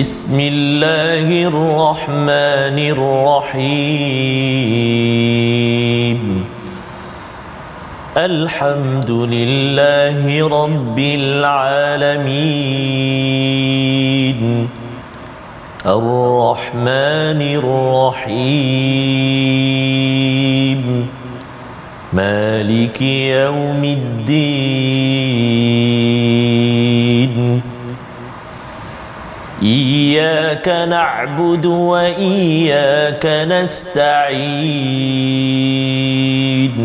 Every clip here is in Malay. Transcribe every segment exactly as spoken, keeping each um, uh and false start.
بسم الله الرحمن الرحيم الحمد لله رب العالمين الرحمن الرحيم مالك يوم الدين إياك نعبد وإياك نستعين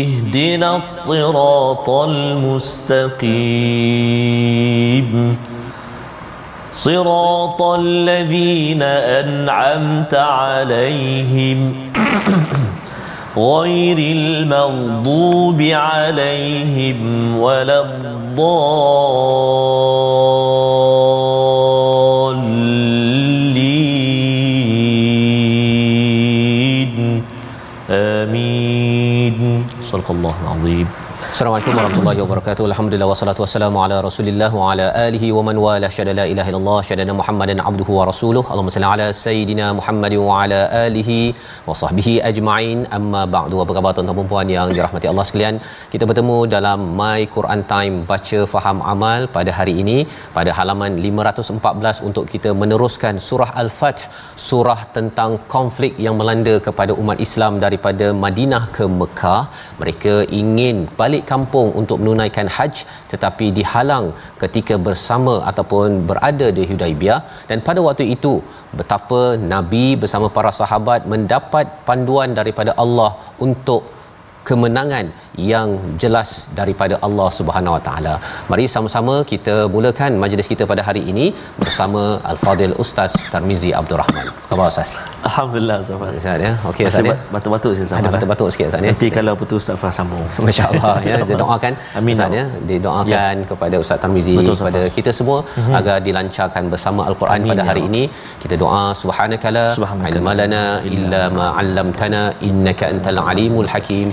اهدنا الصراط المستقيم صراط الذين أنعمت عليهم غير المغضوب عليهم ولا الضالين آمين صدق الله العظيم. Assalamualaikum warahmatullahi wabarakatuh. Alhamdulillah wassalatu wassalamu ala Rasulillah wa ala alihi wa man wala syada la ilaha illallah syadana Muhammadan abduhu wa rasuluhu. Allahumma salli ala sayidina Muhammad wa ala alihi wa sahbihi ajma'in. Amma ba'du. Apa khabar tuan-tuan dan puan yang dirahmati Allah sekalian? Kita bertemu dalam My Quran Time baca faham amal pada hari ini pada halaman lima ratus empat belas untuk kita meneruskan surah Al-Fath, surah tentang konflik yang melanda kepada umat Islam daripada Madinah ke Mekah. Mereka ingin balik kampung untuk menunaikan haji tetapi dihalang ketika bersama ataupun berada di Hudaibiyah, dan pada waktu itu betapa Nabi bersama para sahabat mendapat panduan daripada Allah untuk kemenangan yang jelas daripada Allah Subhanahu Wa Taala. Mari sama-sama kita mulakan majlis kita pada hari ini bersama Al-Fadil Ustaz Tarmizi Abdul Rahman. Apa khabar Ustaz? Alhamdulillah Ustaz. Sihat ya. Okey Ustaz. Batuk-batuk sikit Ustaz. Ada batuk-batuk sikit Ustaz ya. Nanti kalau putus Ustaz Fah sambung. Masya-Allah ya. Kita doakan Ustaz ya. Didoakan ya. Kepada Ustaz Tarmizi, betul, kepada Ustaz. Kita semua mm-hmm. agar dilancarkan bersama Al-Quran. Amin, pada ya. Hari ini kita doa subhanakala ilmalana illa ma 'allamtana innaka antal alimul hakim.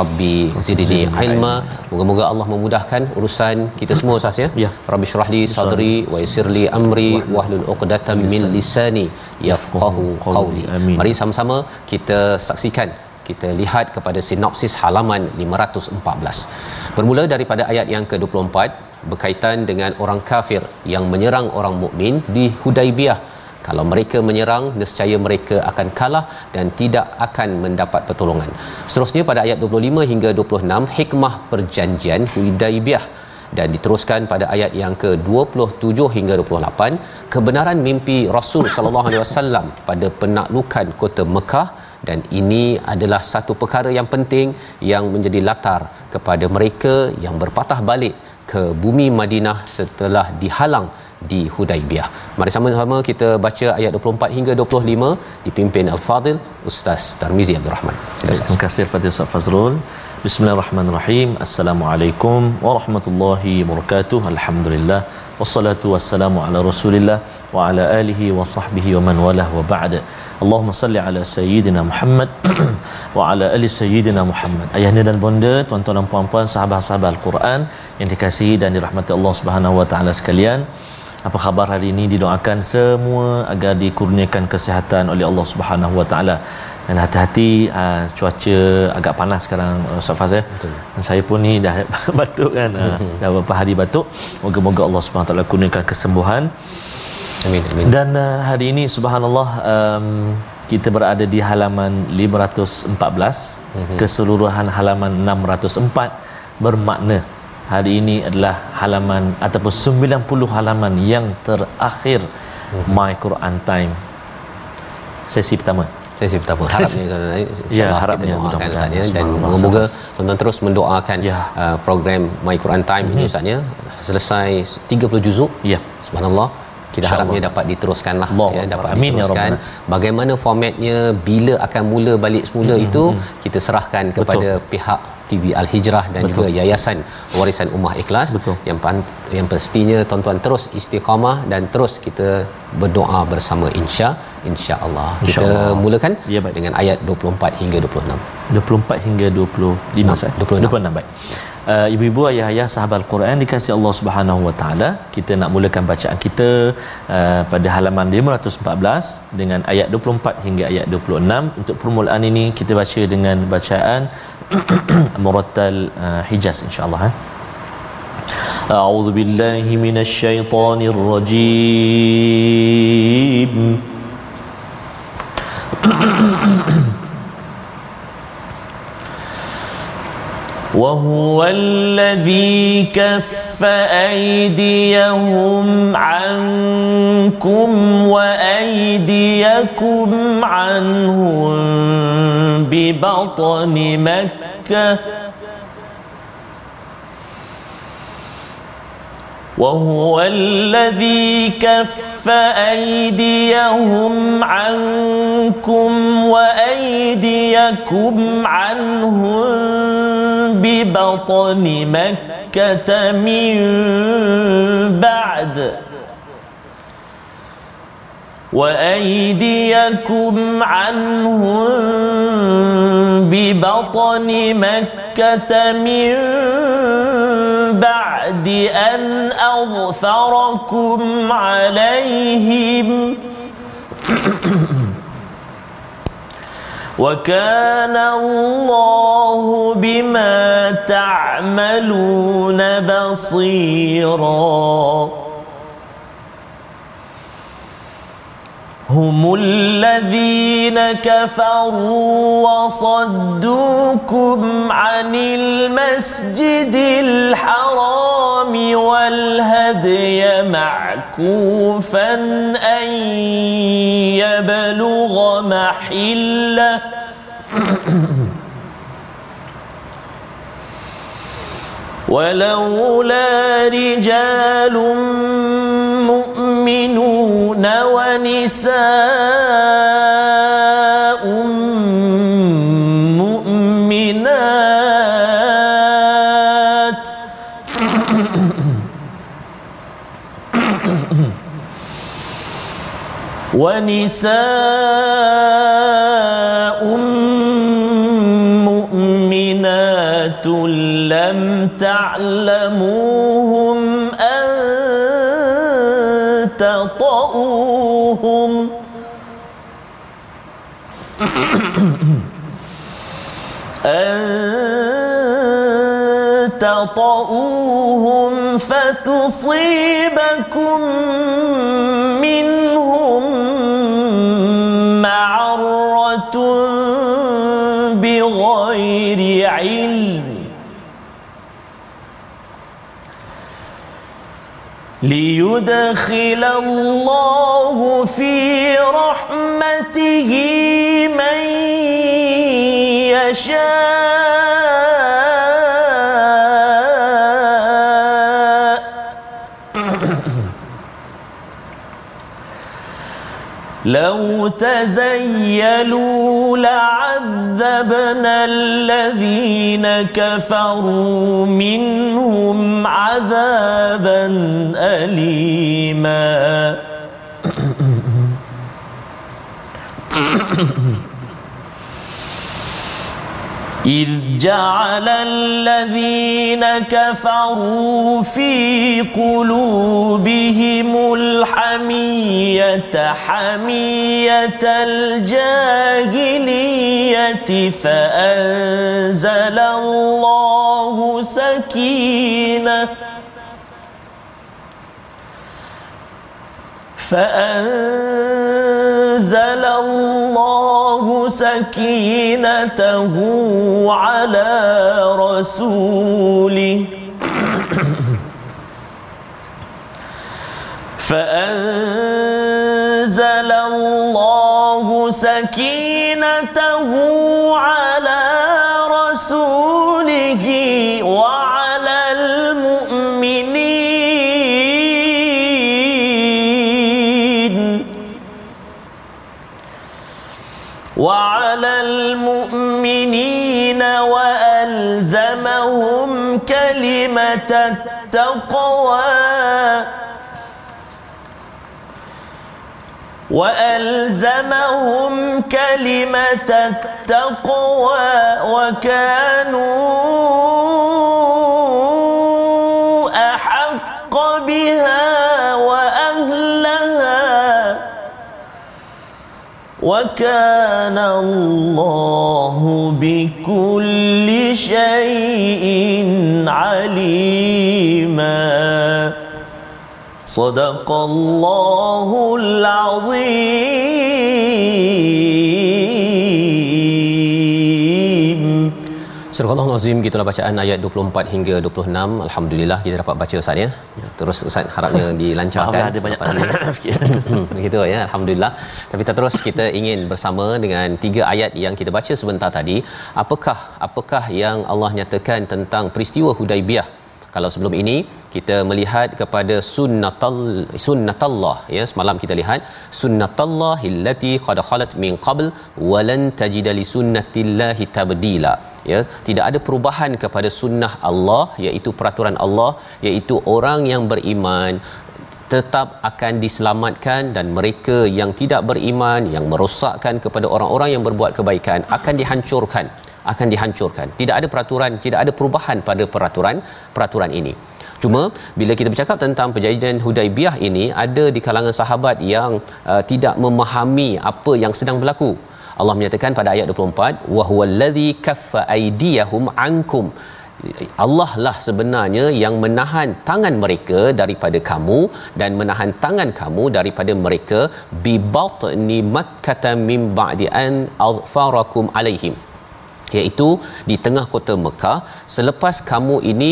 Rabbi zidni ilma. Moga-moga Allah memudahkan urusan kita semua Ustaz ya. ya. Rabbi syrahli sadri wa yassirli amri wahlul uqdatam min lisani yafqahu qawli. Mari sama-sama kita saksikan, kita lihat kepada sinopsis halaman lima ratus empat belas. Bermula daripada ayat yang ke dua puluh empat berkaitan dengan orang kafir yang menyerang orang mukmin di Hudaibiyah. Kalau mereka menyerang, nescaya mereka akan kalah dan tidak akan mendapat pertolongan. Seterusnya pada ayat dua puluh lima hingga dua puluh enam, hikmah perjanjian Hudaibiyah, dan diteruskan pada ayat yang ke dua puluh tujuh hingga dua puluh lapan, kebenaran mimpi Rasul sallallahu alaihi wasallam pada penaklukan kota Mekah, dan ini adalah satu perkara yang penting yang menjadi latar kepada mereka yang berpatah balik ke bumi Madinah setelah dihalang di Hudaibiyah. Mari sama-sama kita baca ayat dua puluh empat hingga dua puluh lima dipimpin Al-Fadil Ustaz Tarmizi Abdul Rahman. Terima kasih kepada Ustaz Fazrul. Bismillahirrahmanirrahim. Assalamualaikum warahmatullahi wabarakatuh. Alhamdulillah wassalatu wassalamu ala Rasulillah wa ala alihi wa sahbihi wa man walah wa ba'da. Allahumma salli ala sayyidina Muhammad wa ala ali sayyidina Muhammad. Ayahanda dan bonda, tuan-tuan dan puan-puan, sahabat-sahabat Al-Quran yang dikasihi dan dirahmati Allah Subhanahu wa taala sekalian. Apa khabar hari ini? Didoakan semua agar dikurniakan kesihatan oleh Allah Subhanahu wa taala. Dan hati-hati, uh, cuaca agak panas sekarang Ustaz Faz ya. Dan saya pun ni dah batuk kan. Uh, dah beberapa hari batuk. Moga-moga Allah Subhanahu wa taala kurniakan kesembuhan. Amin amin. Dan uh, hari ini subhanallah um, kita berada di halaman lima ratus empat belas, keseluruhan halaman enam ratus empat bermakna hari ini adalah halaman ataupun sembilan puluh halaman yang terakhir My Quran Time sesi pertama. Sesi pertama. Harapnya kalau ya, harapnya kita doakan Ustaz ya, dan moga-moga tuan-tuan terus mendoakan ya. uh, program My Quran Time mm-hmm. ini Ustaz ya selesai tiga puluh juzuk. Ya. Subhanallah. Kita harapnya dapat diteruskanlah ya, dapat Amin, diteruskan ya. Bagaimana formatnya, bila akan mula balik semula hmm, itu hmm. kita serahkan kepada Betul. Pihak T V Al-Hijrah dan Betul. Juga Yayasan Warisan Ummah Ikhlas. Betul. yang pant- yang pastinya tuan-tuan terus istiqamah dan terus kita berdoa bersama insya insya-Allah. Insya kita Allah. Mulakan ya, dengan ayat dua puluh empat hingga dua puluh enam. dua puluh empat hingga dua puluh lima. dua puluh enam. dua puluh enam baik. uh, ibu-ibu, ayah-ayah, sahabat Al-Quran dikasihi Allah Subhanahu Wa Taala. Kita nak mulakan bacaan kita uh, pada halaman lima ratus empat belas dengan ayat dua puluh empat hingga ayat dua puluh enam. Untuk permulaan ini kita baca dengan bacaan Murattal uh, Hijaz, insya-Allah. eh? A'udzu billahi minasy syaithanir rajim. وهو الذي كف أيديهم عنكم وأيديكم عنهم ببطن مكة وهو الذي كف أيديهم عنكم وأيديكم عنهم ببطن مكة من بعد وأيديكم عنهم ببطن مكة من بعد أن أظفركم عليهم وكان الله بما تعملون بصيرا هم الذين كفروا وصدوكم عن المسجد الحرام والهدي معكوفا أن يبلغ محله ولولا رجال مؤمنون ونساء مؤمنات ونساء مؤمنات لم تعلموهم أن تطؤوهم أن تطؤوهم فتصيبكم منهم معرة بغير علم ليدخل الله في رحمته من يشاء لو تزيلوا لعذبنا الذين كفروا منهم عذابا أليما إذ جعل الذين كفروا في قلوبهم الحمية حمية الجاهلية فأنزل الله سكينة فأنزل الله سكينته على رسوله فأنزل الله سكينته على رسوله وعلى المؤمنين وعلى المؤمنين وألزمهم كلمة التقوى وألزمهم كلمة التقوى وكانوا وَكَانَ اللَّهُ بِكُلِّ شَيْءٍ عَلِيمًا. صَدَقَ اللَّهُ الْعَظِيمُ. Surah Al-Azim, gitulah bacaan ayat dua puluh empat hingga dua puluh enam. Alhamdulillah kita dapat baca Ustaz ya. Terus Ustaz harapnya dilancarkan. Ada banyak begitu ya. Alhamdulillah. Tapi kita terus kita ingin bersama dengan tiga ayat yang kita baca sebentar tadi. Apakah apakah yang Allah nyatakan tentang peristiwa Hudaibiyah? Kalau sebelum ini kita melihat kepada sunnatul sunnatallah ya, semalam kita lihat sunnatullahi allati qad khalat min qabl wa lan tajid li sunnatillahi tabdila ya, tidak ada perubahan kepada sunnah Allah iaitu peraturan Allah, iaitu orang yang beriman tetap akan diselamatkan dan mereka yang tidak beriman yang merosakkan kepada orang-orang yang berbuat kebaikan akan dihancurkan akan dihancurkan. Tidak ada peraturan, tidak ada perubahan pada peraturan peraturan ini. Cuma bila kita bercakap tentang perjanjian Hudaibiyah ini, ada di kalangan sahabat yang uh, tidak memahami apa yang sedang berlaku. Allah menyatakan pada ayat dua puluh empat, wa huwallazi kaffa aydiyahum ankum. Allah lah sebenarnya yang menahan tangan mereka daripada kamu dan menahan tangan kamu daripada mereka bi batni makkah min ba'di an azfarakum alaihim, iaitu di tengah kota Mekah selepas kamu ini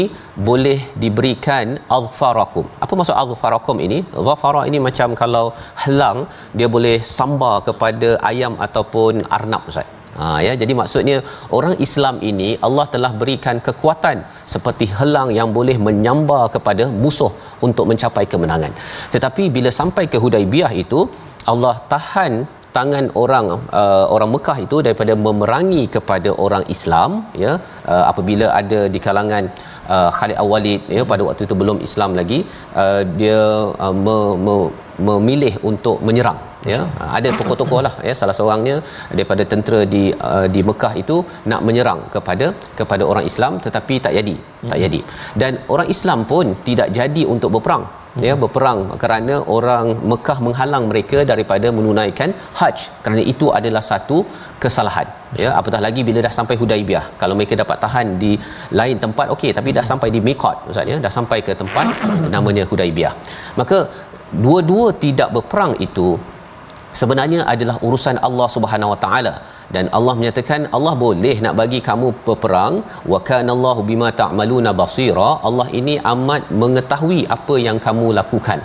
boleh diberikan azfarakum. Apa maksud azfarakum ini? Zafara ini macam kalau helang dia boleh sambar kepada ayam ataupun arnab Ustaz. Ha ya, jadi maksudnya orang Islam ini Allah telah berikan kekuatan seperti helang yang boleh menyambar kepada musuh untuk mencapai kemenangan. Tetapi bila sampai ke Hudaibiyah itu Allah tahan tangan orang uh, orang Mekah itu daripada memerangi kepada orang Islam ya, uh, apabila ada di kalangan uh, Khalid Al-Walid ya, pada waktu itu belum Islam lagi, uh, dia uh, me, me, memilih untuk menyerang ya, uh, ada tokoh-tokohlah ya, salah seorangnya daripada tentera di uh, di Mekah itu nak menyerang kepada kepada orang Islam tetapi tak jadi hmm. tak jadi dan orang Islam pun tidak jadi untuk berperang ya, berperang kerana orang Mekah menghalang mereka daripada menunaikan haj, kerana itu adalah satu kesalahan ya, apatah lagi bila dah sampai Hudaibiyah. Kalau mereka dapat tahan di lain tempat okey, tapi dah sampai di Miqat Ustaz ya, dah sampai ke tempat namanya Hudaibiyah, maka dua-dua tidak berperang itu sebenarnya adalah urusan Allah Subhanahu Wa Taala, dan Allah menyatakan Allah boleh nak bagi kamu peperang, wa kanallahu bima ta'maluna basira. Allah ini amat mengetahui apa yang kamu lakukan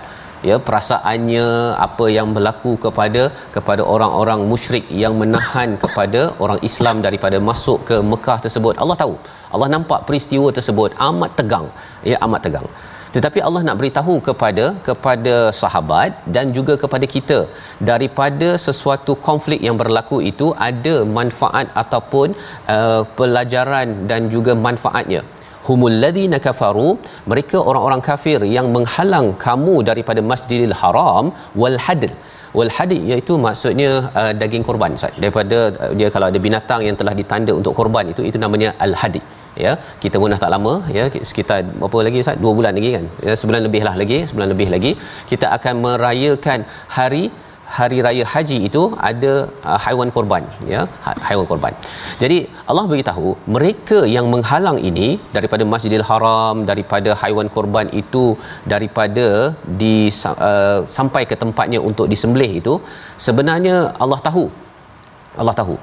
ya, perasaannya apa yang berlaku kepada kepada orang-orang musyrik yang menahan kepada orang Islam daripada masuk ke Mekah tersebut. Allah tahu, Allah nampak peristiwa tersebut amat tegang ya, amat tegang. Tetapi Allah nak beritahu kepada kepada sahabat dan juga kepada kita daripada sesuatu konflik yang berlaku itu ada manfaat ataupun uh, pelajaran dan juga manfaatnya. Humul ladina kafaru, mereka orang-orang kafir yang menghalang kamu daripada Masjidil Haram wal hadl. Wal hadid iaitu maksudnya uh, daging korban Ustaz, daripada uh, dia kalau ada binatang yang telah ditanda untuk korban itu itu namanya al hadid ya. Kita pun dah tak lama ya, sekitar berapa lagi Ustaz, dua bulan lagi kan ya, sebulan lebihlah lagi sebulan lebih lagi kita akan merayakan hari hari raya haji itu, ada uh, haiwan korban ya, haiwan korban. Jadi Allah beritahu mereka yang menghalang ini daripada Masjidil Haram, daripada haiwan korban itu, daripada di uh, sampai ke tempatnya untuk disembelih itu, sebenarnya Allah tahu. Allah tahu.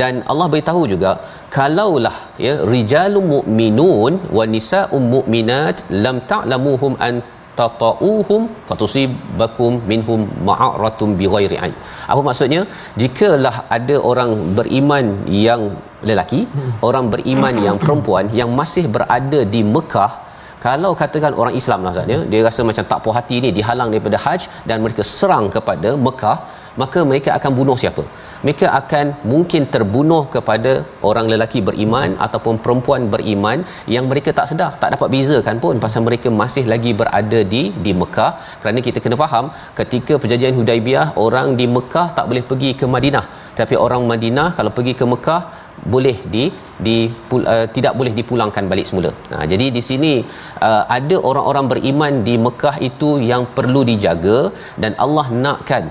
Dan Allah beritahu juga, kalaulah ya rijalum mu'minun wa nisa'um mu'minat lam ta'lamuhum an tata'uhum fatusibakum minhum ma'aratun bighairi ain. Apa maksudnya? Jikalah ada orang beriman yang lelaki, orang beriman yang perempuan yang masih berada di Mekah, kalau katakan orang Islam lah Ustaz ya, dia rasa macam tak puas hati ni dihalang daripada haj dan mereka serang kepada Mekah, maka mereka akan bunuh siapa? Mereka akan mungkin terbunuh kepada orang lelaki beriman ataupun perempuan beriman yang mereka tak sedar, tak dapat bezakan pun pasal mereka masih lagi berada di di Mekah. Kerana kita kena faham, ketika perjanjian Hudaibiyah orang di Mekah tak boleh pergi ke Madinah, tapi orang Madinah kalau pergi ke Mekah boleh di di uh, tidak boleh dipulangkan balik semula. Nah, jadi di sini uh, ada orang-orang beriman di Mekah itu yang perlu dijaga, dan Allah nakkan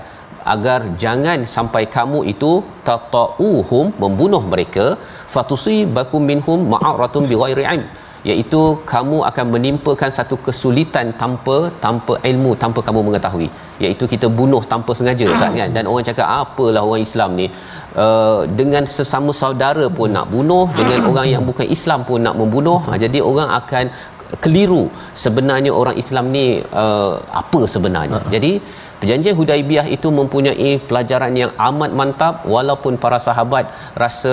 agar jangan sampai kamu itu tata'uhum, membunuh mereka, fatusibakum minhum ma'aratun bighairi ilm, iaitu kamu akan menimpakan satu kesulitan tanpa tanpa ilmu, tanpa kamu mengetahui, iaitu kita bunuh tanpa sengaja Ustaz kan. Dan orang cakap apalah orang Islam ni uh, dengan sesama saudara pun nak bunuh, dengan orang yang bukan Islam pun nak membunuh. Ha, jadi orang akan keliru sebenarnya orang Islam ni uh, apa sebenarnya. Jadi perjanjian Hudaibiyah itu mempunyai pelajaran yang amat mantap, walaupun para sahabat rasa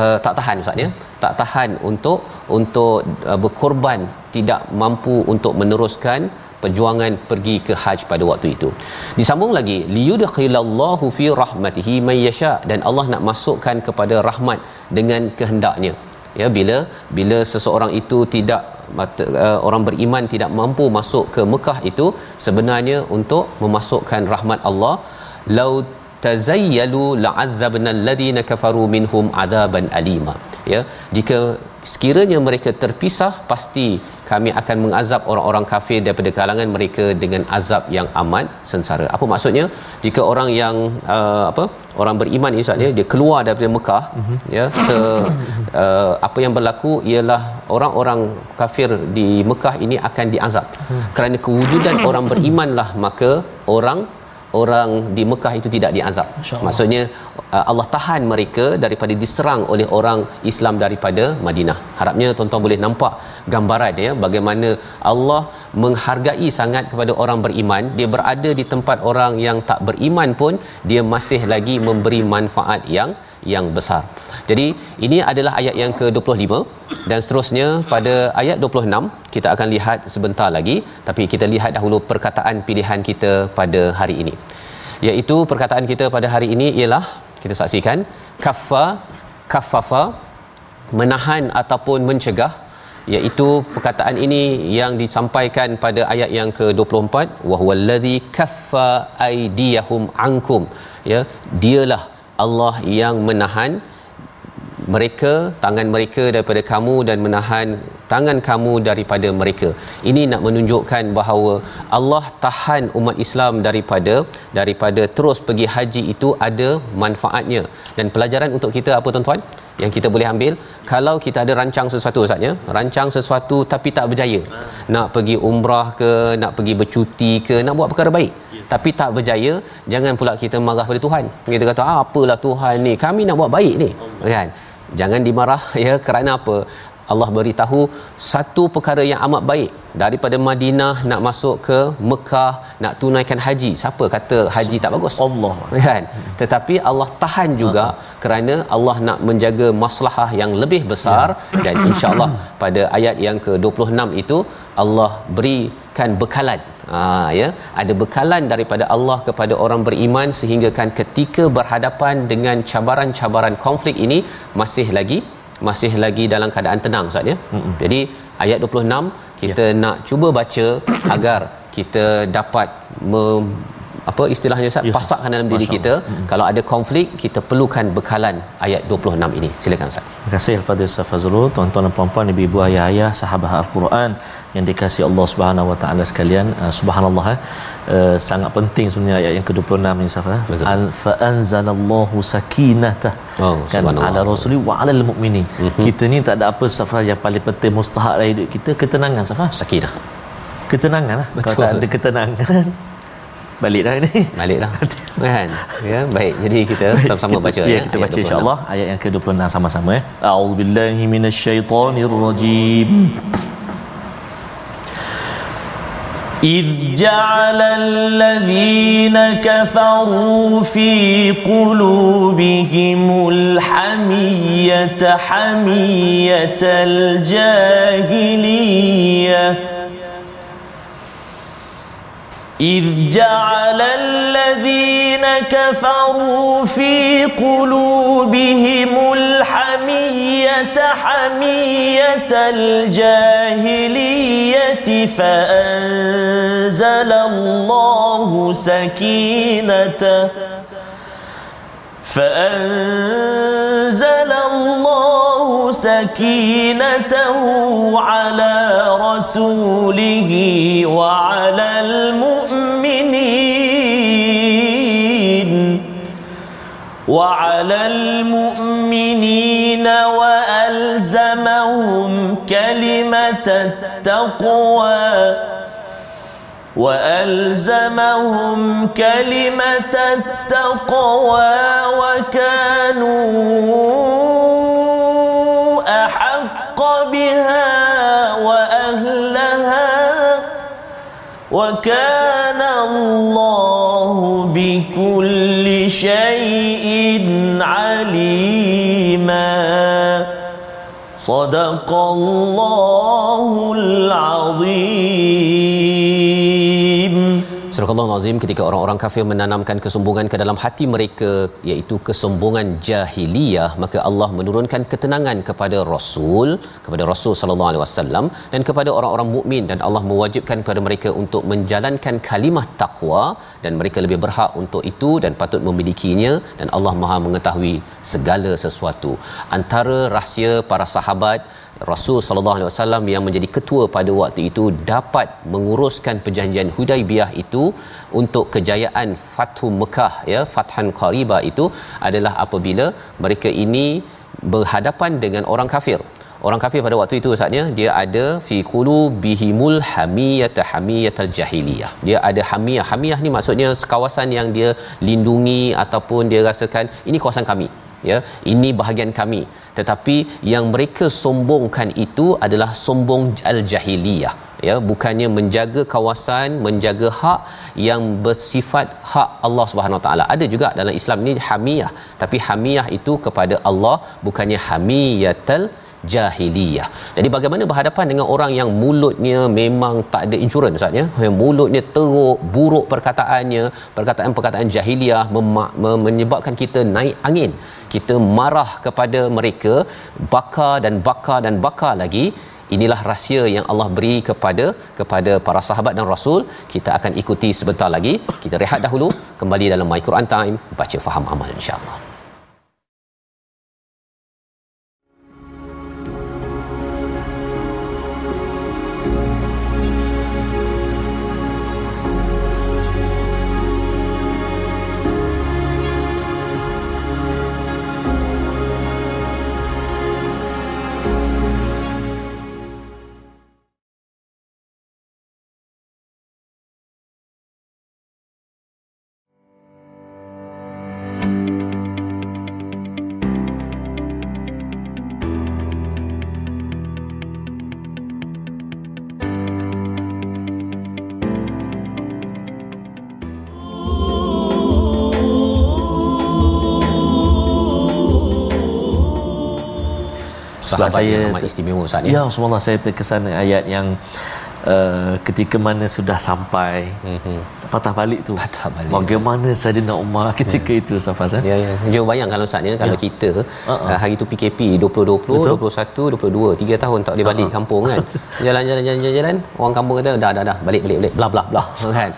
uh, tak tahan Ustaz ya, tak tahan untuk untuk uh, berkorban, tidak mampu untuk meneruskan perjuangan pergi ke haj pada waktu itu. Disambung lagi, liyudkhilallahu fi rahmatihi may yasha, dan Allah nak masukkan kepada rahmat dengan kehendaknya. Ya, bila bila seseorang itu tidak mata, uh, orang beriman tidak mampu masuk ke Mekah itu sebenarnya untuk memasukkan rahmat Allah. Lau tazayyalu la'adzabna alladhina kafaru minhum adzaban alima, ya, jika sekiranya mereka terpisah pasti kami akan mengazab orang-orang kafir daripada kalangan mereka dengan azab yang amat sengsara. Apa maksudnya? Jika orang yang uh, apa orang beriman ni Ustaz ya, dia keluar daripada Mekah, mm-hmm. ya, se uh, apa yang berlaku ialah orang-orang kafir di Mekah ini akan diazab. Mm. Kerana kewujudan orang berimanlah maka orang orang di Mekah itu tidak diazab. Maksudnya Allah tahan mereka daripada diserang oleh orang Islam daripada Madinah. Harapnya tuan-tuan boleh nampak gambaran ya, bagaimana Allah menghargai sangat kepada orang beriman. Dia berada di tempat orang yang tak beriman pun dia masih lagi memberi manfaat yang yang besar. Jadi ini adalah ayat yang ke dua puluh lima, dan seterusnya pada ayat dua puluh enam kita akan lihat sebentar lagi, tapi kita lihat dahulu perkataan pilihan kita pada hari ini. Iaitu perkataan kita pada hari ini ialah kita saksikan kaffa, kaffafa, menahan ataupun mencegah, iaitu perkataan ini yang disampaikan pada ayat yang ke dua puluh empat, wa huwallazi kaffa aydiyahum ankum, ya, dialah Allah yang menahan mereka, tangan mereka daripada kamu, dan menahan tangan kamu daripada mereka. Ini nak menunjukkan bahawa Allah tahan umat Islam daripada daripada terus pergi haji itu ada manfaatnya. Dan pelajaran untuk kita apa tuan-tuan yang kita boleh ambil? Kalau kita ada rancang sesuatu Ustaz ya, rancang sesuatu tapi tak berjaya, nak pergi umrah ke, nak pergi bercuti ke, nak buat perkara baik tapi tak berjaya, jangan pula kita marah pada Tuhan. Kita kata ah, apalah Tuhan ni, kami nak buat baik ni, kan? Jangan dimarah ya. Kerana apa? Allah beritahu satu perkara yang amat baik, daripada Madinah nak masuk ke Mekah, nak tunaikan haji. Siapa kata haji tak bagus? Allah, kan? Tetapi Allah tahan juga kerana Allah nak menjaga maslahah yang lebih besar. Dan insya-Allah pada ayat yang ke dua puluh enam itu Allah berikan bekalan. Ha, ya, ada bekalan daripada Allah kepada orang beriman, sehinggakan ketika berhadapan dengan cabaran-cabaran konflik ini masih lagi masih lagi dalam keadaan tenang Ustaz ya. Mm-hmm. Jadi ayat dua puluh enam kita yeah. nak cuba baca agar kita dapat mem, apa istilahnya Ustaz, yeah. pasakkan dalam diri kita. Mm-hmm. Kalau ada konflik kita perlukan bekalan ayat dua puluh enam ini. Silakan Ustaz. Terima kasih al-Fadhil Ustaz Fazrul. Tuan-tuan dan puan-puan, ibu-ibu, ayah-ayah, sahabat al-Quran yang dikasihi Allah Subhanahu wa taala sekalian, uh, subhanallah uh, sangat penting sebenarnya ayat yang ke dua puluh enam ni Safa. Al fa anzalallahu sakinata oh, kan ala rasuli wa alal mukminin. Mm-hmm. Kita ni tak ada apa Safa yang paling penting mustahak dalam hidup kita, ketenangan Safa, sakinah, ketenanganlah. Kalau tak ada ketenangan baliklah ini baliklah kan ya. Baik, jadi kita sama-sama baca ya, ya. Kita baca insya-Allah ayat yang ke dua puluh enam sama-sama ya. A'udzubillahi minasyaitonirrajim. إذ جعل الذين كفروا في قلوبهم الحمية حمية الجاهلية إذ جعل الذين كفروا في قلوبهم الحمية حمية الجاهلية فأنزل الله سكينته فأنزل الله سكينته على رسوله وعلى المؤمنين على المؤمنين وألزمهم كلمة التقوى وألزمهم كلمة التقوى وكانوا أحق بها وأهلها وكان الله بكل شيء عليما. صدق الله العظيم. Surah Al-Azim. Ketika orang-orang kafir menanamkan kesombongan ke dalam hati mereka, iaitu kesombongan jahiliyah, maka Allah menurunkan ketenangan kepada Rasul, kepada Rasul sallallahu alaihi wasallam dan kepada orang-orang mukmin, dan Allah mewajibkan kepada mereka untuk menjalankan kalimah takwa, dan mereka lebih berhak untuk itu dan patut memilikinya, dan Allah Maha mengetahui segala sesuatu. Antara rahsia para sahabat Rasul sallallahu alaihi wasallam yang menjadi ketua pada waktu itu dapat menguruskan perjanjian Hudaibiyah itu untuk kejayaan Fathu Mekah, ya, fathan qariba itu adalah apabila mereka ini berhadapan dengan orang kafir. Orang kafir pada waktu itu saatnya dia ada fi qulubihimul hamiyata hamiyatal jahiliyah. Dia ada hamiyah. Hamiyah ni maksudnya kawasan yang dia lindungi ataupun dia rasakan ini kawasan kami, ya, ini bahagian kami. Tetapi yang mereka sombongkan itu adalah sombong al-jahiliyah, ya, bukannya menjaga kawasan, menjaga hak yang bersifat hak Allah Subhanahu Wa Taala. Ada juga dalam Islam ni hamiyah, tapi hamiyah itu kepada Allah, bukannya hamiyatul jahiliyah. Jadi bagaimana berhadapan dengan orang yang mulutnya memang tak ada insurans, ustaz, ya, yang mulutnya teruk, buruk perkataannya, perkataan-perkataan jahiliyah mem- mem- menyebabkan kita naik angin, kita marah kepada mereka, bakar dan bakar dan bakar lagi. Inilah rahsia yang Allah beri kepada kepada para sahabat dan Rasul. Kita akan ikuti sebentar lagi. Kita rehat dahulu, kembali dalam My Quran Time, baca faham amal, insya-Allah. Sebab saya amat istimewa, ustaz, ya. Ya, subhanallah, saya terkesan dengan ayat yang uh, ketika mana sudah sampai mm-hmm. patah balik tu. Patah balik. Bagaimana Saidina Umar ketika yeah. itu, Safas, eh? Ya, ya. Jom bayang kalau, ustaz, ya, kalau yeah. kita uh-huh. hari tu P K P dua ribu dua puluh, betul? dua puluh satu, dua puluh dua, tiga tahun tak boleh uh-huh. balik kampung, kan. Jalan-jalan-jalan-jalan, orang kampung kata dah dah dah balik-balik bla bla bla, kan.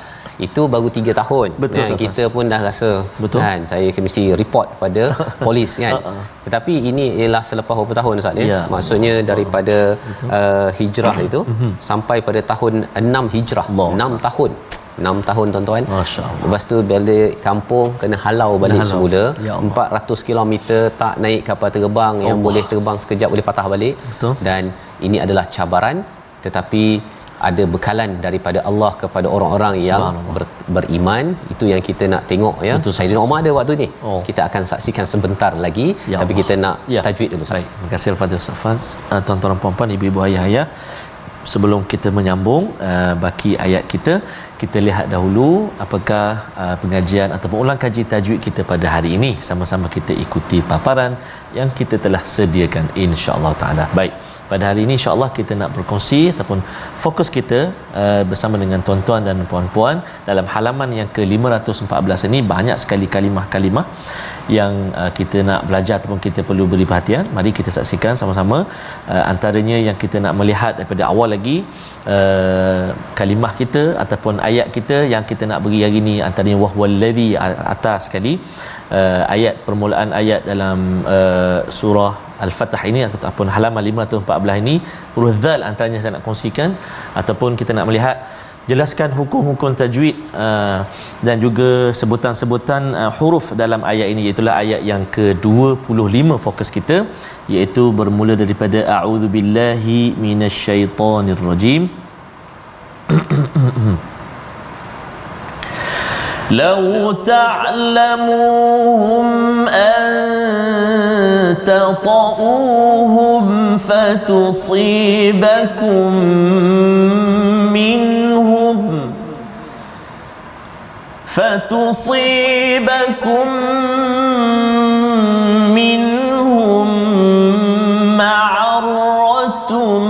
Itu baru tiga tahun. Betul, kan, kita pun dah rasa, betul, kan, saya mesti report pada polis, kan. uh-uh. Tetapi ini ialah selepas dua puluh tahun, ustaz, ya, ya. Maksudnya daripada uh, hijrah itu sampai pada tahun enam hijrah. Allah. enam tahun enam tahun, tuan-tuan. Masya-Allah. Lepas tu balik kampung kena halau balik halau. semula ya, empat ratus kilometer tak naik kapal terbang. Allah. Yang boleh terbang sekejap boleh patah balik. Betul. Dan ini adalah cabaran, tetapi ada bekalan daripada Allah kepada orang-orang yang ber, beriman. Itu yang kita nak tengok, ya. Saidina Umar ada waktu ni. Oh. Kita akan saksikan sebentar lagi, ya, tapi kita nak ya. tajwid dulu. Baik. Terima kasih Al-Fatihah, Safas. Uh, tuan-tuan dan puan-puan, ibu-ibu, ayah-ayah, sebelum kita menyambung uh, baki ayat kita, kita lihat dahulu apakah uh, pengajian atau ulang kaji tajwid kita pada hari ini. Sama-sama kita ikuti paparan yang kita telah sediakan, insya-Allah taala. Baik. Pada hari ini insya-Allah kita nak berkongsi ataupun fokus kita uh, bersama dengan tuan-tuan dan puan-puan dalam halaman yang ke lima ratus empat belas ini. Banyak sekali kalimah-kalimah yang uh, kita nak belajar ataupun kita perlu beri perhatian. Mari kita saksikan sama-sama, uh, antaranya yang kita nak melihat daripada awal lagi, uh, kalimah kita ataupun ayat kita yang kita nak beri hari ini, antaranya wahwallazi, atas sekali uh, ayat permulaan ayat dalam uh, surah Al-Fatah ini ataupun halaman lima ratus empat belas ini. Huruf zal antaranya saya nak kongsikan, ataupun kita nak melihat jelaskan hukum-hukum tajwid uh, dan juga sebutan-sebutan uh, huruf dalam ayat ini, iaitu ayat yang ke dua puluh lima fokus kita, iaitu bermula daripada a'udzubillahi minasyaitonirrajim. Law ta'lamuhum antata'uhum fatusibakum minhum fatusibakum minhum ma'arratun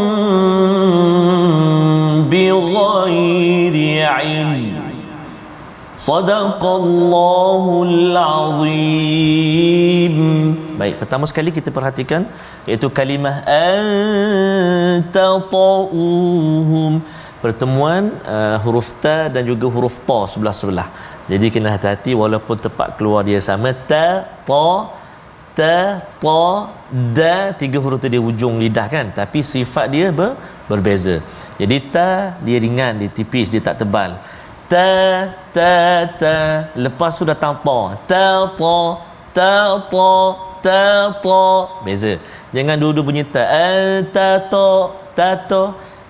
bighairi ilm. Sadaqallahul azim. Baik, pertama sekali kita perhatikan iaitu kalimah antata'uhum, pertemuan uh, huruf ta dan juga huruf ta sebelah-sebelah. Jadi kena hati-hati walaupun tempat keluar dia sama, ta, ta, ta, ta, da, tiga huruf tu di hujung lidah kan, tapi sifat dia ber, berbeza. Jadi ta dia ringan, dia tipis, dia tak tebal. Ta, ta, ta, lepas tu datang ta, ta, ta, ta, ta, ta, ta, beza. Jangan dua-dua bunyi ta, ta, ta, ta, ta,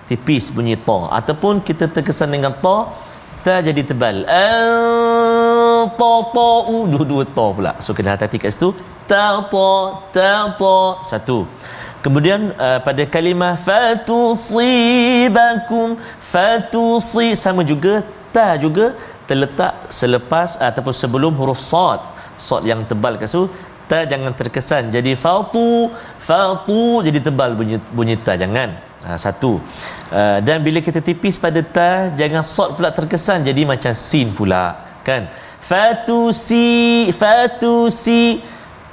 tipis bunyi ta, ataupun kita terkesan dengan ta, ta jadi tebal. Ta, ta, u, dua-dua ta pula. So kena hati-hati kat situ. Ta, ta, ta, ta, satu. Kemudian uh, pada kalimah fatusibakum, fatusi sama juga, ta juga terletak selepas ataupun sebelum huruf sad. Sad yang tebal kat situ. Ta jangan terkesan jadi fatu, fatu jadi tebal bunyi bunyi ta, jangan. Ha, satu. Uh, dan bila kita tipis pada ta, jangan sad pula terkesan jadi macam sin pula kan. Fatusi, fatusi,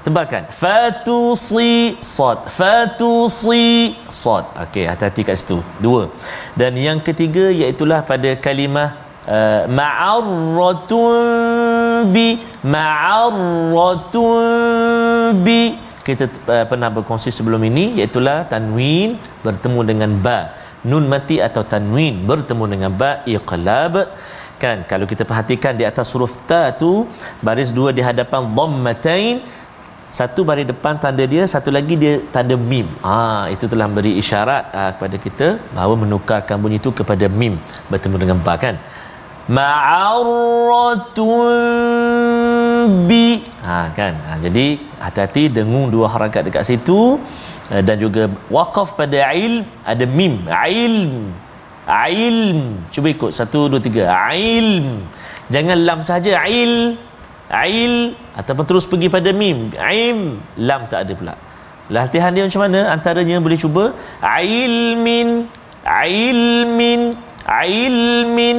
tebalkan. Fatusi sad, fatusi sad. Okey, hati-hati kat situ. Dua. Dan yang ketiga iaitu pada kalimah uh, ma'arratun bi, ma'arratun bi. Kita uh, pernah berkongsi sebelum ini, iaitu tanwin bertemu dengan ba, nun mati atau tanwin bertemu dengan ba, iqlab kan. Kalau kita perhatikan di atas huruf ta tu baris dua di hadapan dhammatain, satu baris depan tanda dia, satu lagi dia tanda mim. Ha, itu telah memberi isyarat ha, kepada kita bahawa menukarkan bunyi itu kepada mim bertemu dengan ba kan. Ma'arratun bi, ha kan. Ha, jadi hati-hati dengung dua harakat dekat situ, dan juga waqaf pada ilm ada mim, ilm, ilm. Cuba ikut satu dua tiga, ilm. Jangan lam saja, il, il, ataupun terus pergi pada mim, im, lam tak ada pula. Latihan dia macam mana? Antaranya boleh cuba ilmin, ilmin, ilmin.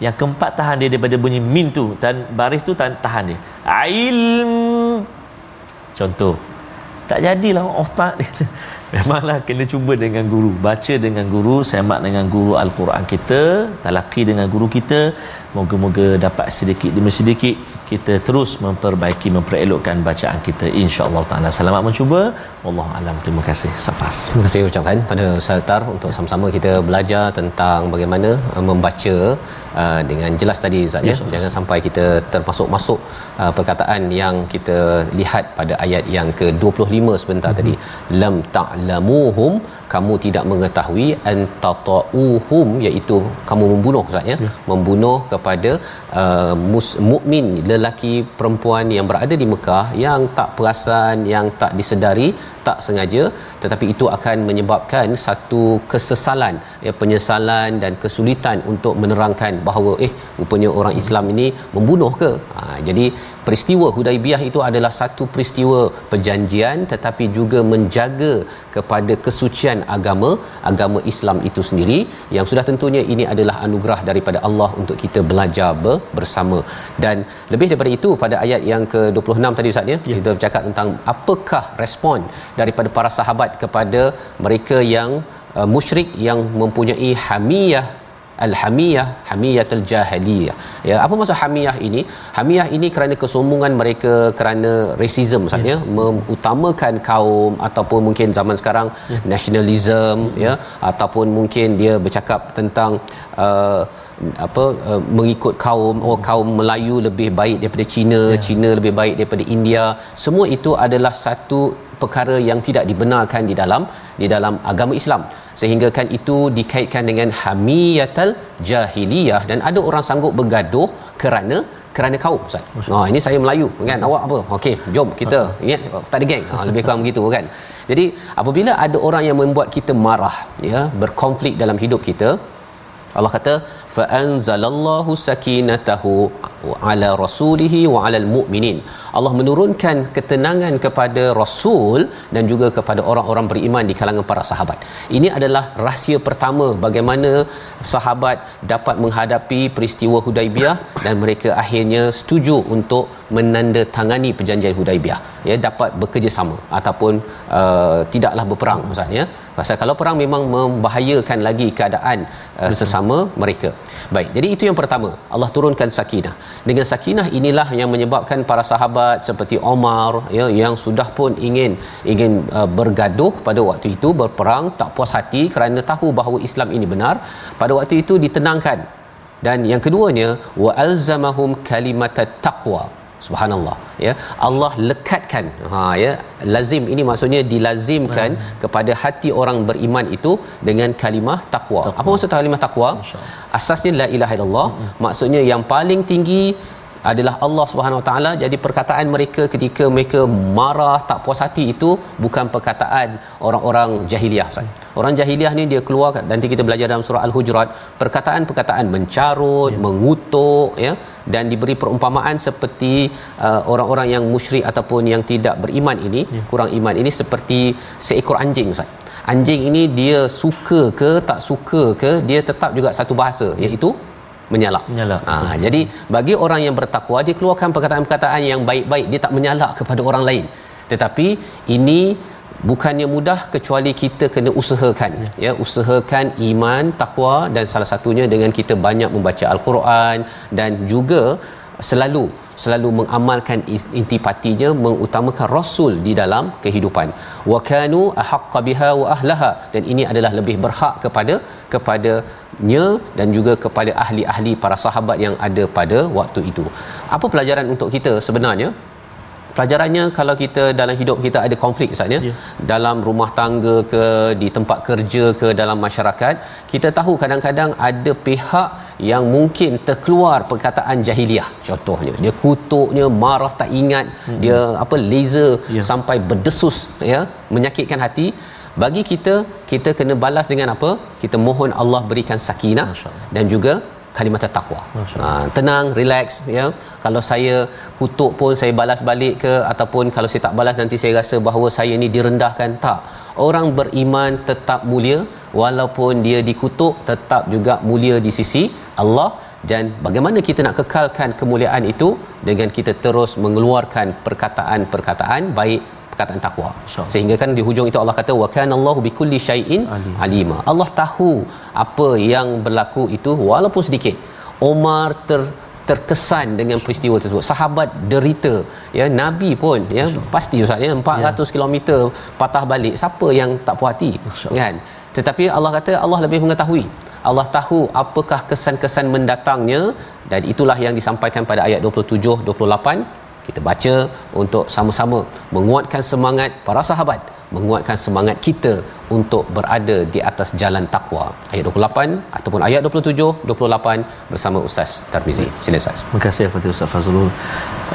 Yang keempat tahan dia daripada bunyi min tu, dan baris tu tahan dia. Ilm. Contoh. Tak jadilah otak dia. Memanglah kena cuba dengan guru, baca dengan guru, semak dengan guru al-Quran kita, talaqi dengan guru kita. Moga-moga dapat sedikit demi sedikit kita terus memperbaiki, memperelokkan bacaan kita, insya-Allah taala. Selamat mencuba. Wallahu alam. Terima kasih. Safas. Terima kasih ucapkan pada Ustaz Tar untuk sama-sama kita belajar tentang bagaimana uh, membaca uh, dengan jelas tadi Ustaz ya. Yes, jangan sampai kita termasuk-masuk uh, perkataan yang kita lihat pada ayat yang ke dua puluh lima sebentar mm-hmm. tadi. Lam ta'lamuhum, kamu tidak mengetahui, antata'uhum, iaitu kamu membunuh Ustaz ya. Yeah. Membunuh kepada uh, mus- mukmin lelaki perempuan yang berada di Mekah yang tak perasan, yang tak disedari, tak sengaja, tetapi itu akan menyebabkan satu kesesalan ya, penyesalan dan kesulitan untuk menerangkan bahawa eh rupanya orang Islam ini membunuh ke. Ha, jadi peristiwa Hudaibiyah itu adalah satu peristiwa perjanjian, tetapi juga menjaga kepada kesucian agama agama Islam itu sendiri, yang sudah tentunya ini adalah anugerah daripada Allah untuk kita belajar bersama. Dan lebih daripada itu, pada ayat yang ke dua puluh enam tadi Ustaz ya, kita bercakap tentang apakah respon daripada para sahabat kepada mereka yang uh, musyrik yang mempunyai hamiyah al-hamiyah, hamiyatul jahiliyah. Ya, apa maksud hamiyah ini? Hamiyah ini kerana kesombongan mereka, kerana racism maksudnya, yeah. mengutamakan kaum, ataupun mungkin zaman sekarang yeah. nasionalism, yeah. ya, ataupun mungkin dia bercakap tentang uh, apa uh, mengikut kaum, oh kaum Melayu lebih baik daripada Cina, yeah. Cina lebih baik daripada India. Semua itu adalah satu perkara yang tidak dibenarkan di dalam di dalam agama Islam, sehinggakan itu dikaitkan dengan hamiyatul jahiliyah. Dan ada orang sanggup bergaduh kerana kerana kaum, ustaz. Ha oh, ini saya Melayu kan, awak apa? Okey, jom kita ingat tak ada geng. Ha oh, lebih kurang begitu kan. Jadi apabila ada orang yang membuat kita marah, ya, berkonflik dalam hidup kita, Allah kata fa anzalallahu sakinatahu ala rasulihi wa alal mu'minin. Allah menurunkan ketenangan kepada rasul dan juga kepada orang-orang beriman di kalangan para sahabat. Ini adalah rahsia pertama bagaimana sahabat dapat menghadapi peristiwa Hudaibiyah, dan mereka akhirnya setuju untuk menandatangani perjanjian Hudaibiyah, ya, dapat bekerjasama ataupun uh, tidaklah berperang maksudnya. Pasal kalau perang memang membahayakan lagi keadaan uh, sesama mereka. Baik, jadi itu yang pertama, Allah turunkan sakinah. Dengan sakinah inilah yang menyebabkan para sahabat seperti Omar, ya, yang sudah pun ingin ingin uh, bergaduh pada waktu itu, berperang, tak puas hati kerana tahu bahawa Islam ini benar. Pada waktu itu ditenangkan. Dan yang keduanya, wa alzamahum kalimatat taqwa. Subhanallah, ya, Allah lekatkan, ha ya, lazim ini maksudnya dilazimkan hmm. kepada hati orang beriman itu dengan kalimah takwa. Apa maksud kalimah takwa? Asasnya la ilaha illallah, hmm. maksudnya yang paling tinggi adalah Allah Subhanahu Wa Taala. Jadi perkataan mereka ketika mereka marah, tak puas hati itu bukan perkataan orang-orang jahiliah, ustaz. Orang jahiliah ni dia keluar, nanti kita belajar dalam surah Al-Hujurat, perkataan-perkataan mencarut, ya. mengutuk, ya, dan diberi perumpamaan seperti uh, orang-orang yang musyrik ataupun yang tidak beriman ini, ya. kurang iman ini seperti seekor anjing, ustaz. Anjing ini dia suka ke tak suka ke, dia tetap juga satu bahasa, iaitu menyalak. Menyalak. Ha, jadi bagi orang yang bertakwa, dia keluarkan perkataan-perkataan yang baik-baik, dia tak menyalak kepada orang lain. Tetapi ini bukannya mudah kecuali kita kena usahakan, ya, ya usahakan iman, takwa, dan salah satunya dengan kita banyak membaca al-Quran dan juga selalu selalu mengamalkan intipatinya, mengutamakan rasul di dalam kehidupan. Wa kanu ahqqa biha wa ahlaha, dan ini adalah lebih berhak kepada kepadanya dan juga kepada ahli-ahli para sahabat yang ada pada waktu itu. Apa pelajaran untuk kita sebenarnya? Pelajarannya kalau kita dalam hidup kita ada konflik, ustaz, ya, yeah. dalam rumah tangga ke, di tempat kerja ke, dalam masyarakat, kita tahu kadang-kadang ada pihak yang mungkin terkeluar perkataan jahiliah. Contohnya dia kutuknya, marah, tak ingat, mm-hmm. dia apa laser, yeah. sampai berdesus, ya, menyakitkan hati. Bagi kita, kita kena balas dengan apa? Kita mohon Allah berikan sakinah dan juga kalimat takwa. Ha, tenang, relax, ya. Kalau saya kutuk pun saya balas balik ke, ataupun kalau saya tak balas nanti saya rasa bahawa saya ni direndahkan, tak. Orang beriman tetap mulia, walaupun dia dikutuk tetap juga mulia di sisi Allah. Dan bagaimana kita nak kekalkan kemuliaan itu? Dengan kita terus mengeluarkan perkataan-perkataan baik, perkataan takwa. Sehingga kan di hujung itu Allah kata wa kana Allahu bikulli syai'in alima. Allah tahu apa yang berlaku itu walaupun sedikit. Omar ter terkesan dengan peristiwa tersebut. Sahabat derita, ya, Nabi pun, ya, pasti, ustaz, ya, empat ratus kilometer patah balik. Siapa yang tak puas hati, kan? Tetapi Allah kata Allah lebih mengetahui. Allah tahu apakah kesan-kesan mendatangnya, dan itulah yang disampaikan pada ayat dua puluh tujuh dua puluh lapan. Kita baca untuk sama-sama menguatkan semangat para sahabat, menguatkan semangat kita untuk berada di atas jalan takwa. Ayat dua puluh lapan ataupun ayat dua puluh tujuh dua puluh lapan bersama Ustaz Tarmizi. Sila, Ustaz. Terima kasih kepada Ustaz Fazrul.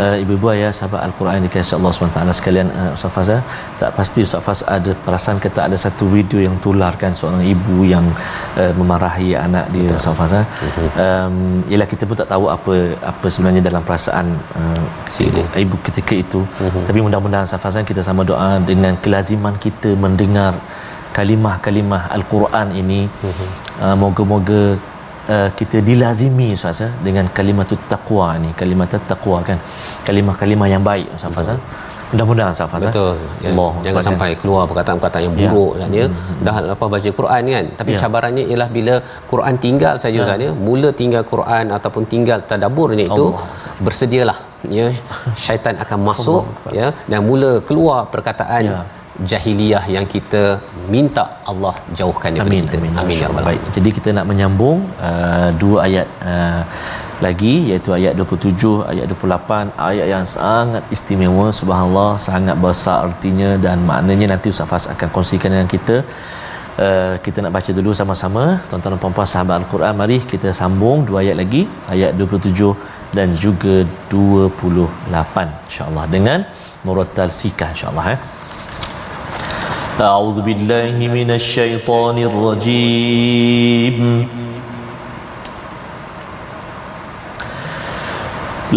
Uh, ibu-ibu, ayah, sahabat Al-Quran yang dikasihi Allah Subhanahu Wa Taala sekalian, uh, Ustaz Fazal, tak pasti Ustaz Faz ada perasan ke tak ada satu video yang tularkan seorang ibu yang uh, memarahi anak dia, betul, Ustaz Fazal. Mm-hmm. Um ialah kita pun tak tahu apa apa sebenarnya dalam perasaan uh, si ibu, ibu ketika itu. Mm-hmm. Tapi mudah-mudahan Ustaz Fazal, kita sama doa dengan kelaziman kita mendengar kalimah-kalimah Al-Quran ini, mm-hmm. uh, moga-moga Uh, kita dilazimi, Ustaz, ya, dengan kalimat taqwa ni, kalimat taqwa, kan, kalimah-kalimah yang baik, Ustaz Fazal, mudah-mudahan Safas. Betul. Ya. Jangan sampai keluar perkataan-perkataan yang buruk saja. Ya. Hmm. Dah lepas baca Quran kan. Tapi ya. cabarannya ialah bila Quran tinggal saja ya. Ustaz, mula tinggal Quran ataupun tinggal tadabburnya itu, Allah. bersedialah ya, syaitan akan masuk Allah. ya dan mula keluar perkataan ya. jahiliyah yang kita minta Allah jauhkan daripada amin, kita. Amin, amin ya Allah. Baik. Jadi kita nak menyambung uh, dua ayat uh, lagi, iaitu ayat dua puluh tujuh, ayat dua puluh lapan, ayat yang sangat istimewa, subhanallah, sangat besar artinya dan maknanya. Nanti Ustaz Fas akan kongsikan dengan kita. Uh, kita nak baca dulu sama-sama, tuan-tuan dan puan-puan sahabat Al-Quran. Mari kita sambung dua ayat lagi, ayat dua puluh tujuh dan juga dua puluh lapan insya-Allah dengan murattal sikah insya-Allah eh. أعوذ بالله من الشيطان الرجيم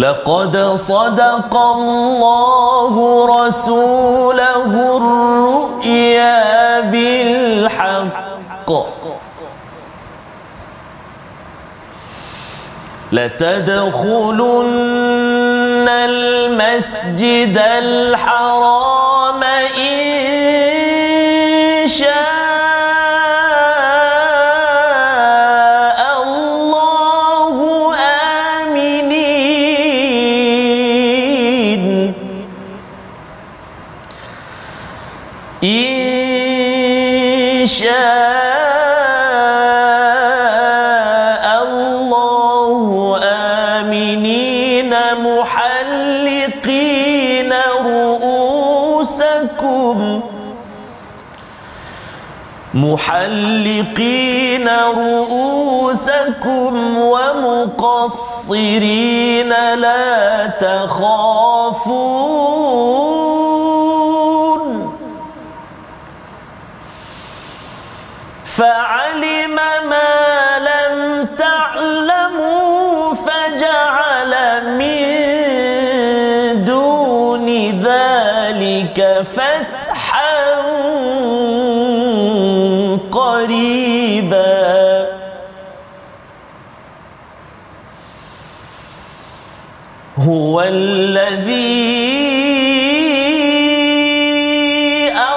لقد صدق الله رسوله الرؤيا بالحق لتدخلن المسجد الحرام إن شاء الله آمنين إن شاء الله آمنين محلقين رؤوسكم محلقين رؤوسكم ومقصرين لا تخافون فعلم ما لم تعلموا فجعل من دون ذلك فتحا قريبا هو الذي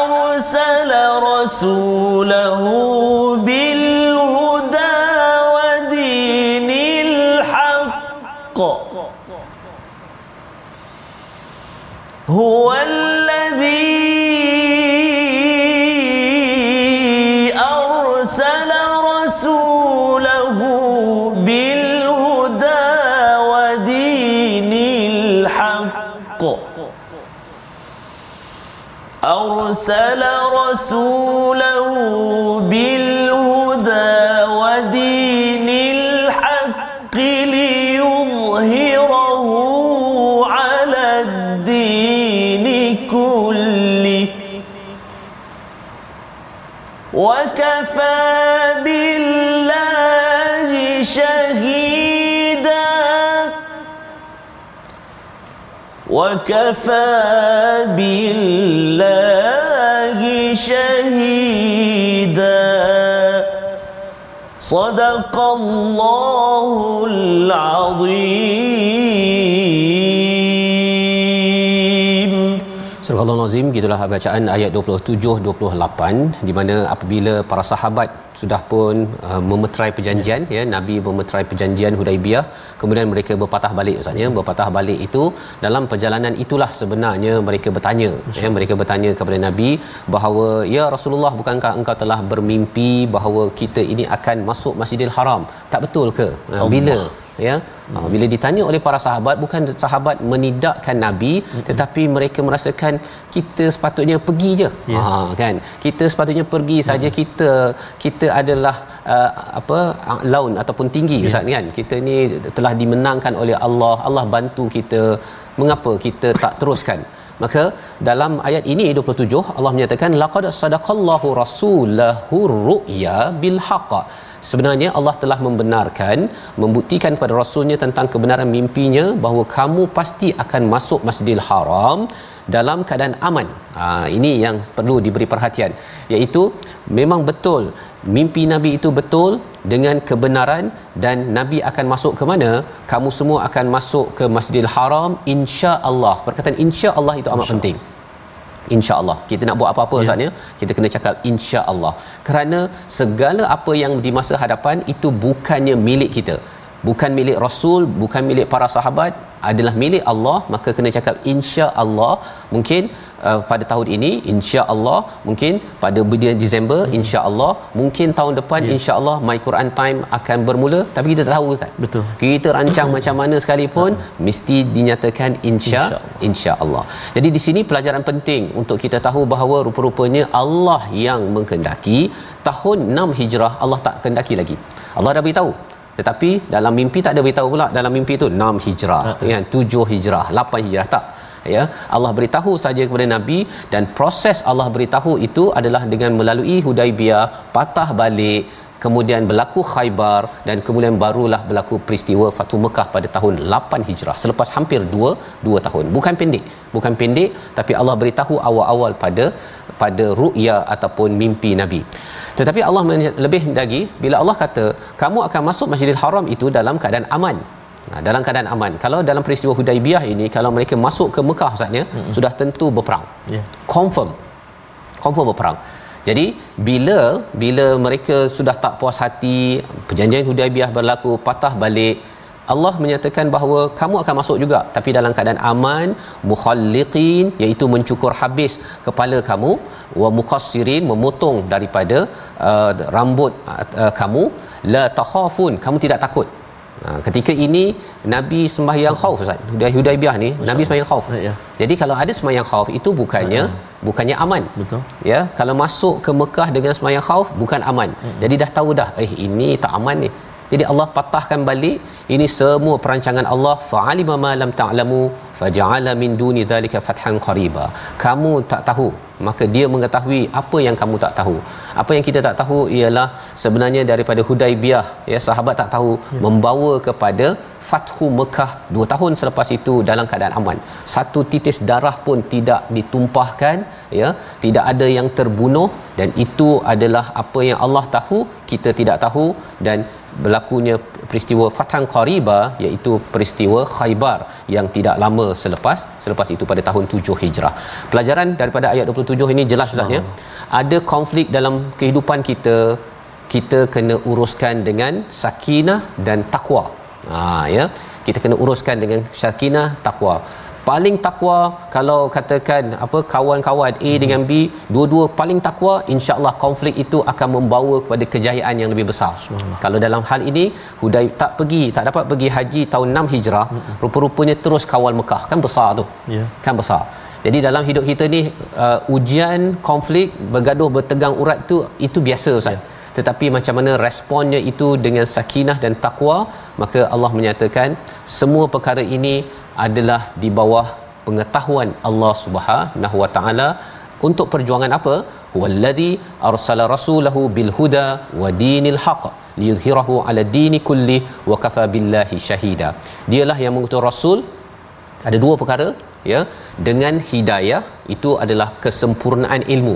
أرسل رسوله بالهدى ودين الحق هو الذي أرسل رسوله بالهدى ودين الحق أرسل رسوله بالهدى ودين الحق ليظهره على الدين كله وكفى بالله شهيدا وكفى بالله شهيدا صدق الله العظيم. Surah Al-Azim, gitulah bacaan ayat dua puluh tujuh dua puluh lapan, di mana apabila para sahabat sudah pun uh, memeterai perjanjian ya. ya Nabi memeterai perjanjian Hudaibiyah, kemudian mereka berpatah balik ustaz ya. Berpatah balik itu, dalam perjalanan itulah sebenarnya mereka bertanya ya, mereka bertanya kepada Nabi bahawa ya Rasulullah, bukankah engkau telah bermimpi bahawa kita ini akan masuk Masjidil Haram, tak betul ke? Ha, bila ya hmm. bila ditanya oleh para sahabat, bukan sahabat menidakkan Nabi hmm. tetapi mereka merasakan kita sepatutnya pergi je yeah. ha kan kita sepatutnya pergi hmm. saja. Kita kita adalah uh, apa laun ataupun tinggi yeah. ustaz kan, kita ni telah dimenangkan oleh Allah Allah bantu kita, mengapa kita tak teruskan? Maka dalam ayat ini dua puluh tujuh Allah menyatakan laqad sadaqallahu rasulahu ru'ya bil haqq. Sebenarnya Allah telah membenarkan, membuktikan kepada rasulnya tentang kebenaran mimpinya bahawa kamu pasti akan masuk Masjidil Haram dalam keadaan aman. Ha, ini yang perlu diberi perhatian, iaitu memang betul mimpi Nabi itu betul dengan kebenaran, dan Nabi akan masuk ke mana? Kamu semua akan masuk ke Masjidil Haram insya-Allah. Perkataan insya-Allah itu amat insya. penting. insya-Allah. Kita nak buat apa-apa yeah. Ustaz ya, kita kena cakap insya-Allah. Kerana segala apa yang di masa hadapan itu bukannya milik kita. Bukan milik Rasul, bukan milik para sahabat, adalah milik Allah. Maka kena cakap insya-Allah. Mungkin uh, pada tahun ini insya-Allah, mungkin pada bulan Disember insya-Allah, mungkin tahun depan yeah. insya-Allah My Quran Time akan bermula, tapi kita tak tahu Ustaz. Betul. Kita rancang macam mana sekalipun hmm. mesti dinyatakan insya insya-Allah. Jadi di sini pelajaran penting untuk kita tahu bahawa rupa-rupanya Allah yang menghendaki. Tahun enam Hijrah Allah tak kehendaki lagi. Allah dah beritahu, tetapi dalam mimpi tak ada beritahu pula. Dalam mimpi tu enam Hijrah, kan, tujuh Hijrah, lapan Hijrah, tak ya. Allah beritahu saja kepada Nabi, dan proses Allah beritahu itu adalah dengan melalui Hudaibiyah, patah balik, kemudian berlaku Khaybar, dan kemudian barulah berlaku peristiwa Fatu Mekah pada tahun lapan Hijrah, selepas hampir dua dua tahun. Bukan pendek, bukan pendek, tapi Allah beritahu awal-awal pada pada ru'ya ataupun mimpi Nabi. Tetapi Allah lebih lagi bila Allah kata kamu akan masuk Masjidil Haram itu dalam keadaan aman. Nah, dalam keadaan aman. Kalau dalam peristiwa Hudaibiyah ini, kalau mereka masuk ke Mekah Ustaznya, mm-hmm. sudah tentu berperang. Yeah. Confirm. Confirm berperang. Jadi bila bila mereka sudah tak puas hati, perjanjian Hudaibiyah berlaku, patah balik, Allah menyatakan bahawa kamu akan masuk juga, tapi dalam keadaan aman, mukhalliqin, iaitu mencukur habis kepala kamu, wa muqassirin, memotong daripada uh, rambut uh, kamu, la takhafun, kamu tidak takut. Ha, ketika ini Nabi sembahyang khauf Ustaz. Hudaibiyah ni betul. Nabi sembahyang khauf. Ya. Jadi kalau ada sembahyang khauf itu bukannya ya. bukannya aman. Betul. Ya, kalau masuk ke Mekah dengan sembahyang khauf bukan aman. Ya. Jadi dah tahu dah eh ini tak aman ni. Jadi Allah patahkan balik ini semua perancangan Allah. Fa'alima ma lam ta'lamu faja'ala min duni zalika fathan qariba. Kamu tak tahu, maka dia mengetahui apa yang kamu tak tahu. Apa yang kita tak tahu ialah sebenarnya daripada Hudaibiyah, ya, sahabat tak tahu ya. membawa kepada Fathu Mekah dua tahun selepas itu dalam keadaan aman. Satu titis darah pun tidak ditumpahkan, ya, tidak ada yang terbunuh, dan itu adalah apa yang Allah tahu, kita tidak tahu, dan berlakunya peristiwa Fathan Qariba iaitu peristiwa Khaybar yang tidak lama selepas selepas itu pada tahun tujuh Hijrah. Pelajaran daripada ayat dua puluh tujuh ini jelas Ustaz ya. Ada konflik dalam kehidupan kita, kita kena uruskan dengan sakinah dan takwa. Ha ya, kita kena uruskan dengan sakinah takwa. Paling takwa kalau katakan apa kawan-kawan A dengan B dua-dua paling takwa, insya-Allah konflik itu akan membawa kepada kejayaan yang lebih besar. Kalau dalam hal ini Hudaib tak pergi, tak dapat pergi haji tahun enam Hijrah, hmm. rupa-rupanya terus kawal Mekah, kan besar tu. Yeah. Kan besar. Jadi dalam hidup kita ni uh, ujian, konflik, bergaduh, bertegang urat tu itu biasa Ustaz. Yeah. Tetapi macam mana responnya itu dengan sakinah dan takwa, maka Allah menyatakan semua perkara ini adalah di bawah pengetahuan Allah Subhanahu wa taala. Untuk perjuangan apa? Huwallazi arsala rasulahu bil huda wa dinil haqq liyuzhirahu ala dini kulli wa kafa billahi syahida. Dialah yang mengutus rasul, ada dua perkara ya, dengan hidayah itu adalah kesempurnaan ilmu.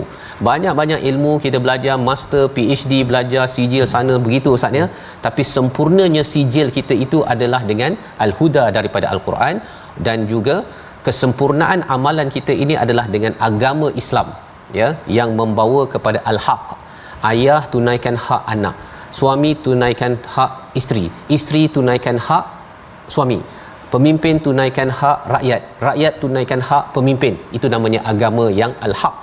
Banyak-banyak ilmu kita belajar, master, PhD belajar, sijil sana begitu Ustaz ya, tapi sempurnanya sijil kita itu adalah dengan al-huda daripada al-Quran, dan juga kesempurnaan amalan kita ini adalah dengan agama Islam ya, yang membawa kepada al-haq. Ayah tunaikan hak anak, suami tunaikan hak isteri, isteri tunaikan hak suami, pemimpin tunaikan hak rakyat, rakyat tunaikan hak pemimpin. Itu namanya agama yang al-haq.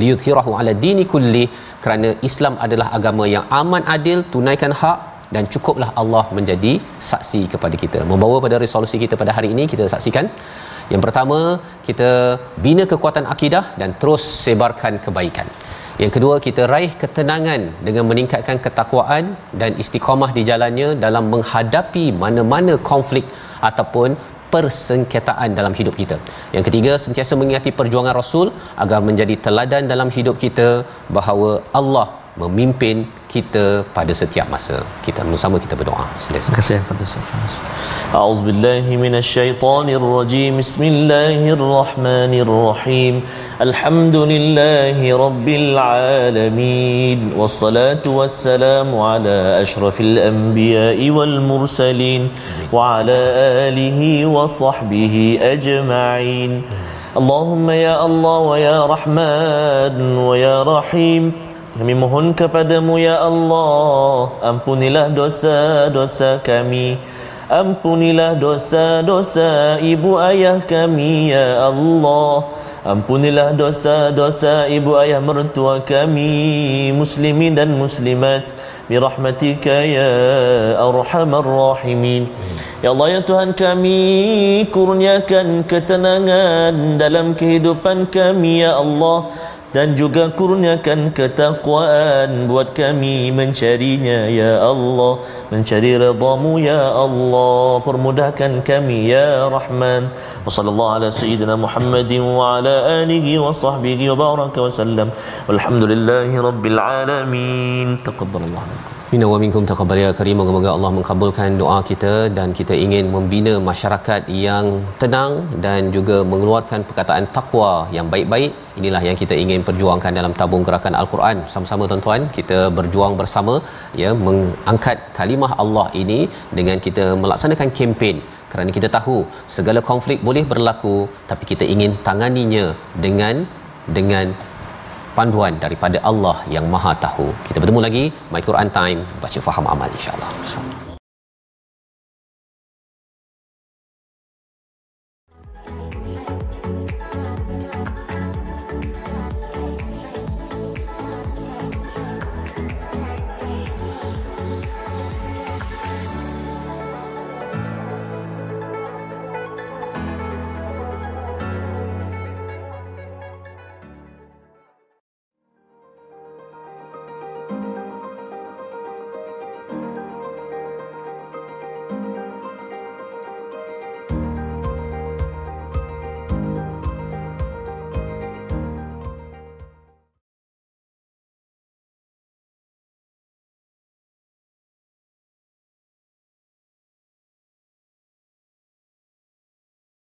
Liyudhirahu ala dini kulli, kerana Islam adalah agama yang aman adil, tunaikan hak, dan cukuplah Allah menjadi saksi kepada kita. Membawa pada resolusi kita pada hari ini, kita saksikan. Yang pertama, kita bina kekuatan akidah dan terus sebarkan kebaikan. Yang kedua, kita raih ketenangan dengan meningkatkan ketakwaan dan istiqamah di jalannya dalam menghadapi mana-mana konflik ataupun persengketaan dalam hidup kita. Yang ketiga, sentiasa mengingati perjuangan Rasul agar menjadi teladan dalam hidup kita bahawa Allah memimpin kita pada setiap masa. Kita bersama kita berdoa. Terima kasih kepada Ustaz. A'udzubillahi minasyaitonirrajim. Bismillahirrahmanirrahim. Alhamdulillahi rabbil alamin. Wassalatu wassalamu ala asyrafil anbiya'i wal mursalin wa ala alihi wa sahbihi ajma'in. Allahumma ya Allah wa ya Rahman wa ya Rahim. Kami mohon kepadamu ya Allah, ampunilah dosa-dosa kami, ampunilah dosa-dosa ibu ayah kami ya Allah, ampunilah dosa-dosa ibu ayah mertua kami, muslimin dan muslimat, birahmatika ya arhamar rahimin. Ya Allah ya Tuhan kami, kurniakan ketenangan dalam kehidupan kami ya Allah, dan juga kurniakan ketakwaan buat kami mencarinya ya Allah, mencari redhamu ya Allah, permudahkan kami ya Rahman. Wa sallallahu ala sayyidina Muhammadin wa ala alihi wa sahbihi wa baraka wa sallam, walhamdulillahi rabbil alamin. Taqabbalallahu minna wa minkum taqabbal ya karim. Moga-moga Allah mengabulkan doa kita, dan kita ingin membina masyarakat yang tenang dan juga mengeluarkan perkataan takwa yang baik-baik. Inilah yang kita ingin perjuangkan dalam tabung gerakan Al-Quran. Sama-sama tuan-tuan, kita berjuang bersama ya, mengangkat kalimah Allah ini dengan kita melaksanakan kempen, kerana kita tahu segala konflik boleh berlaku, tapi kita ingin tanganinya dengan dengan panduan daripada Allah yang Maha Tahu. Kita bertemu lagi My Quran Time, baca faham amal insya-Allah.